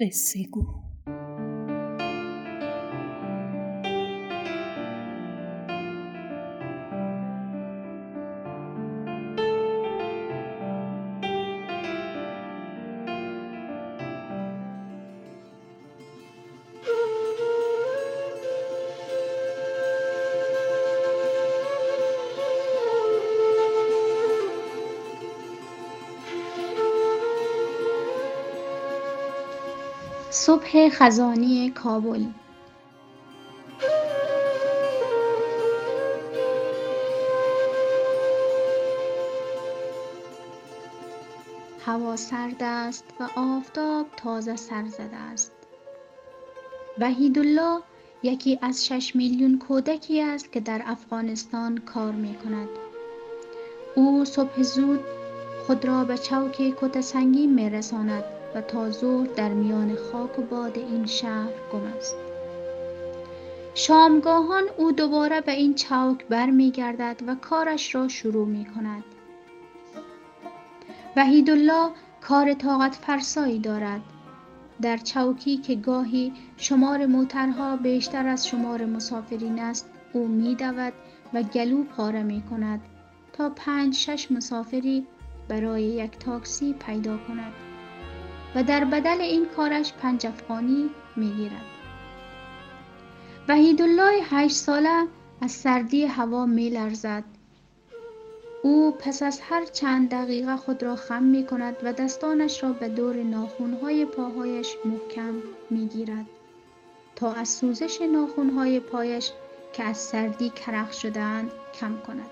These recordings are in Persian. قصه گو. صبح خزانی کابل. هوا سرد است و آفتاب تازه سر زده است. وحیدالله یکی از 6 میلیون کودکی است که در افغانستان کار می کند. او صبح زود خود را به چوک کت سنگی می رساند و تا ظهر در میان خاک و باد این شهر گم است. شامگاهان او دوباره به این چوک برمیگردد و کارش را شروع می کند. وحیدالله کار طاقت فرسایی دارد. در چوکی که گاهی شمار موترها بیشتر از شمار مسافرین است، او می دود و گلو پاره می کند تا 5-6 مسافری برای یک تاکسی پیدا کند و در بدل این کارش 5 افغانی میگیرد. وحیدالله 8 ساله از سردی هوا میلرزد. او پس از هر چند دقیقه خود را خم میکند و دستانش را به دور ناخن‌های پاهایش محکم میگیرد تا از سوزش ناخن‌های پایش که از سردی کرخ شده‌اند کم کند.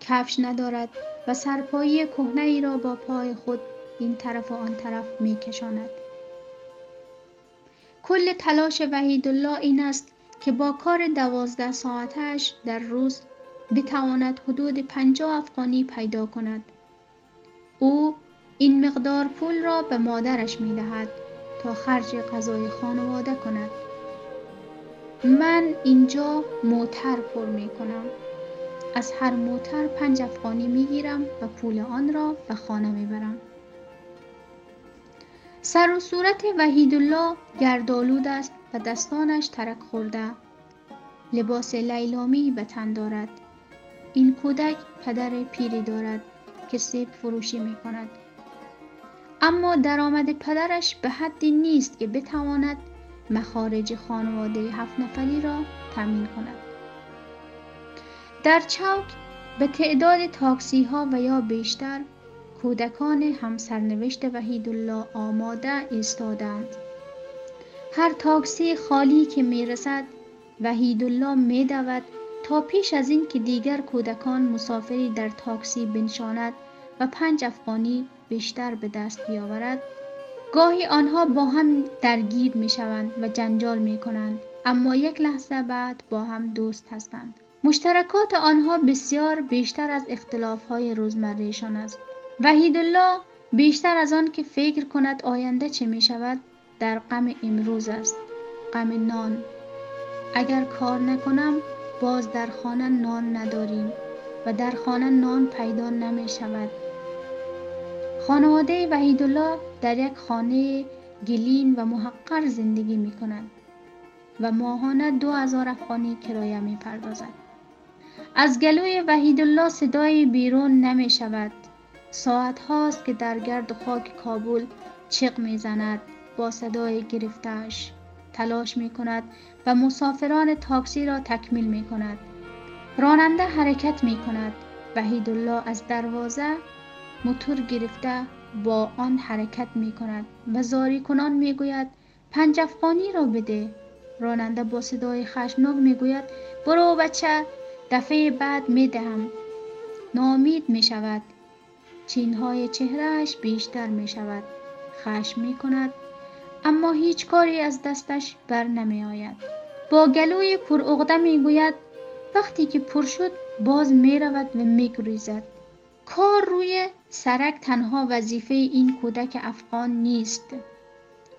کفش ندارد و سرپایی کهنه‌ای را با پای خود این طرف و آن طرف می کشاند. کل تلاش وحیدالله این است که با کار 12 ساعتش در روز بتواند حدود 50 افغانی پیدا کند. او این مقدار پول را به مادرش می دهد تا خرج غذای خانواده کند. من اینجا موتر پر می کنم. از هر موتر 5 افغانی می گیرم و پول آن را به خانه می برم. سر و صورت وحیدالله گردآلود است و دستانش ترک خورده. لباس لیلامی به تن دارد. این کودک پدر پیری دارد که سیب فروشی می کند. اما درآمد پدرش به حدی نیست که بتواند مخارج خانواده 7 نفری را تامین کند. در چوک به تعداد تاکسی ها و یا بیشتر کودکان همسرنوشت وحیدالله آماده ایستادند. هر تاکسی خالی که میرسد وحیدالله میدود تا پیش از این که دیگر کودکان مسافری در تاکسی بنشاند و 5 افغانی بیشتر به دست بیاورد. گاهی آنها با هم درگیر میشوند و جنجال میکنند، اما یک لحظه بعد با هم دوست هستند. مشترکات آنها بسیار بیشتر از اختلافهای روزمرهشان است. وحیدالله بیشتر از آن که فکر کند آینده چه می شود، در غم امروز است. غم نان. اگر کار نکنم باز در خانه نان نداریم و در خانه نان پیدا نمی شود. خانواده وحیدالله در یک خانه گلین و محقر زندگی می کند و ماهانه 2000 افغانی کرایه می پردازد. از گلوی وحیدالله صدای بیرون نمی شود. ساعت هاست که در گرد خاک کابل چق می زند. با صدای گرفتش تلاش می کند و مسافران تاکسی را تکمیل می کند. راننده حرکت می کند. وحیدالله از دروازه موتور گرفته با آن حرکت می کند و زاری کنان می گوید 5 افغانی را بده. راننده با صدای خشمناک می گوید برو بچه، دفعه بعد می دهم. ناامید می شود. چینهای چهرهش بیشتر می شود. خشم می کند، اما هیچ کاری از دستش بر نمی آید. با گلوی پر عقده می گوید وقتی که پر شد باز می رود و می گریزد. کار روی سرک تنها وظیفه این کودک افغان نیست.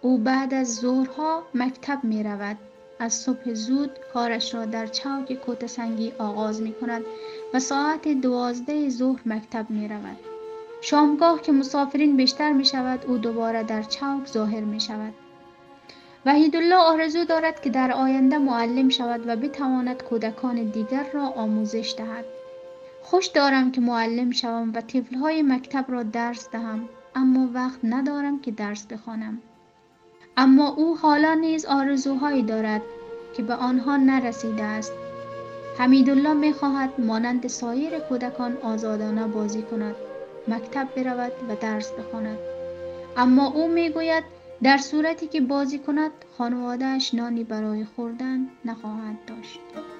او بعد از ظهرها مکتب می رود. از صبح زود کارش را در چوک کت سنگی آغاز می کند و ساعت 12 ظهر مکتب می رود. شامگاه که مسافرین بیشتر می شود او دوباره در چوک ظاهر می شود. وحیدالله آرزو دارد که در آینده معلم شود و بتواند کودکان دیگر را آموزش دهد. خوش دارم که معلم شوم و طفل‌های مکتب را درس دهم، اما وقت ندارم که درس بخوانم. اما او حالا نیز آرزوهایی دارد که به آنها نرسیده است. حمیدالله می‌خواهد مانند سایر کودکان آزادانه بازی کند، مکتب برود و درس بخواند. اما او می‌گوید در صورتی که بازی کند خانواده‌اش نانی برای خوردن نخواهد داشت.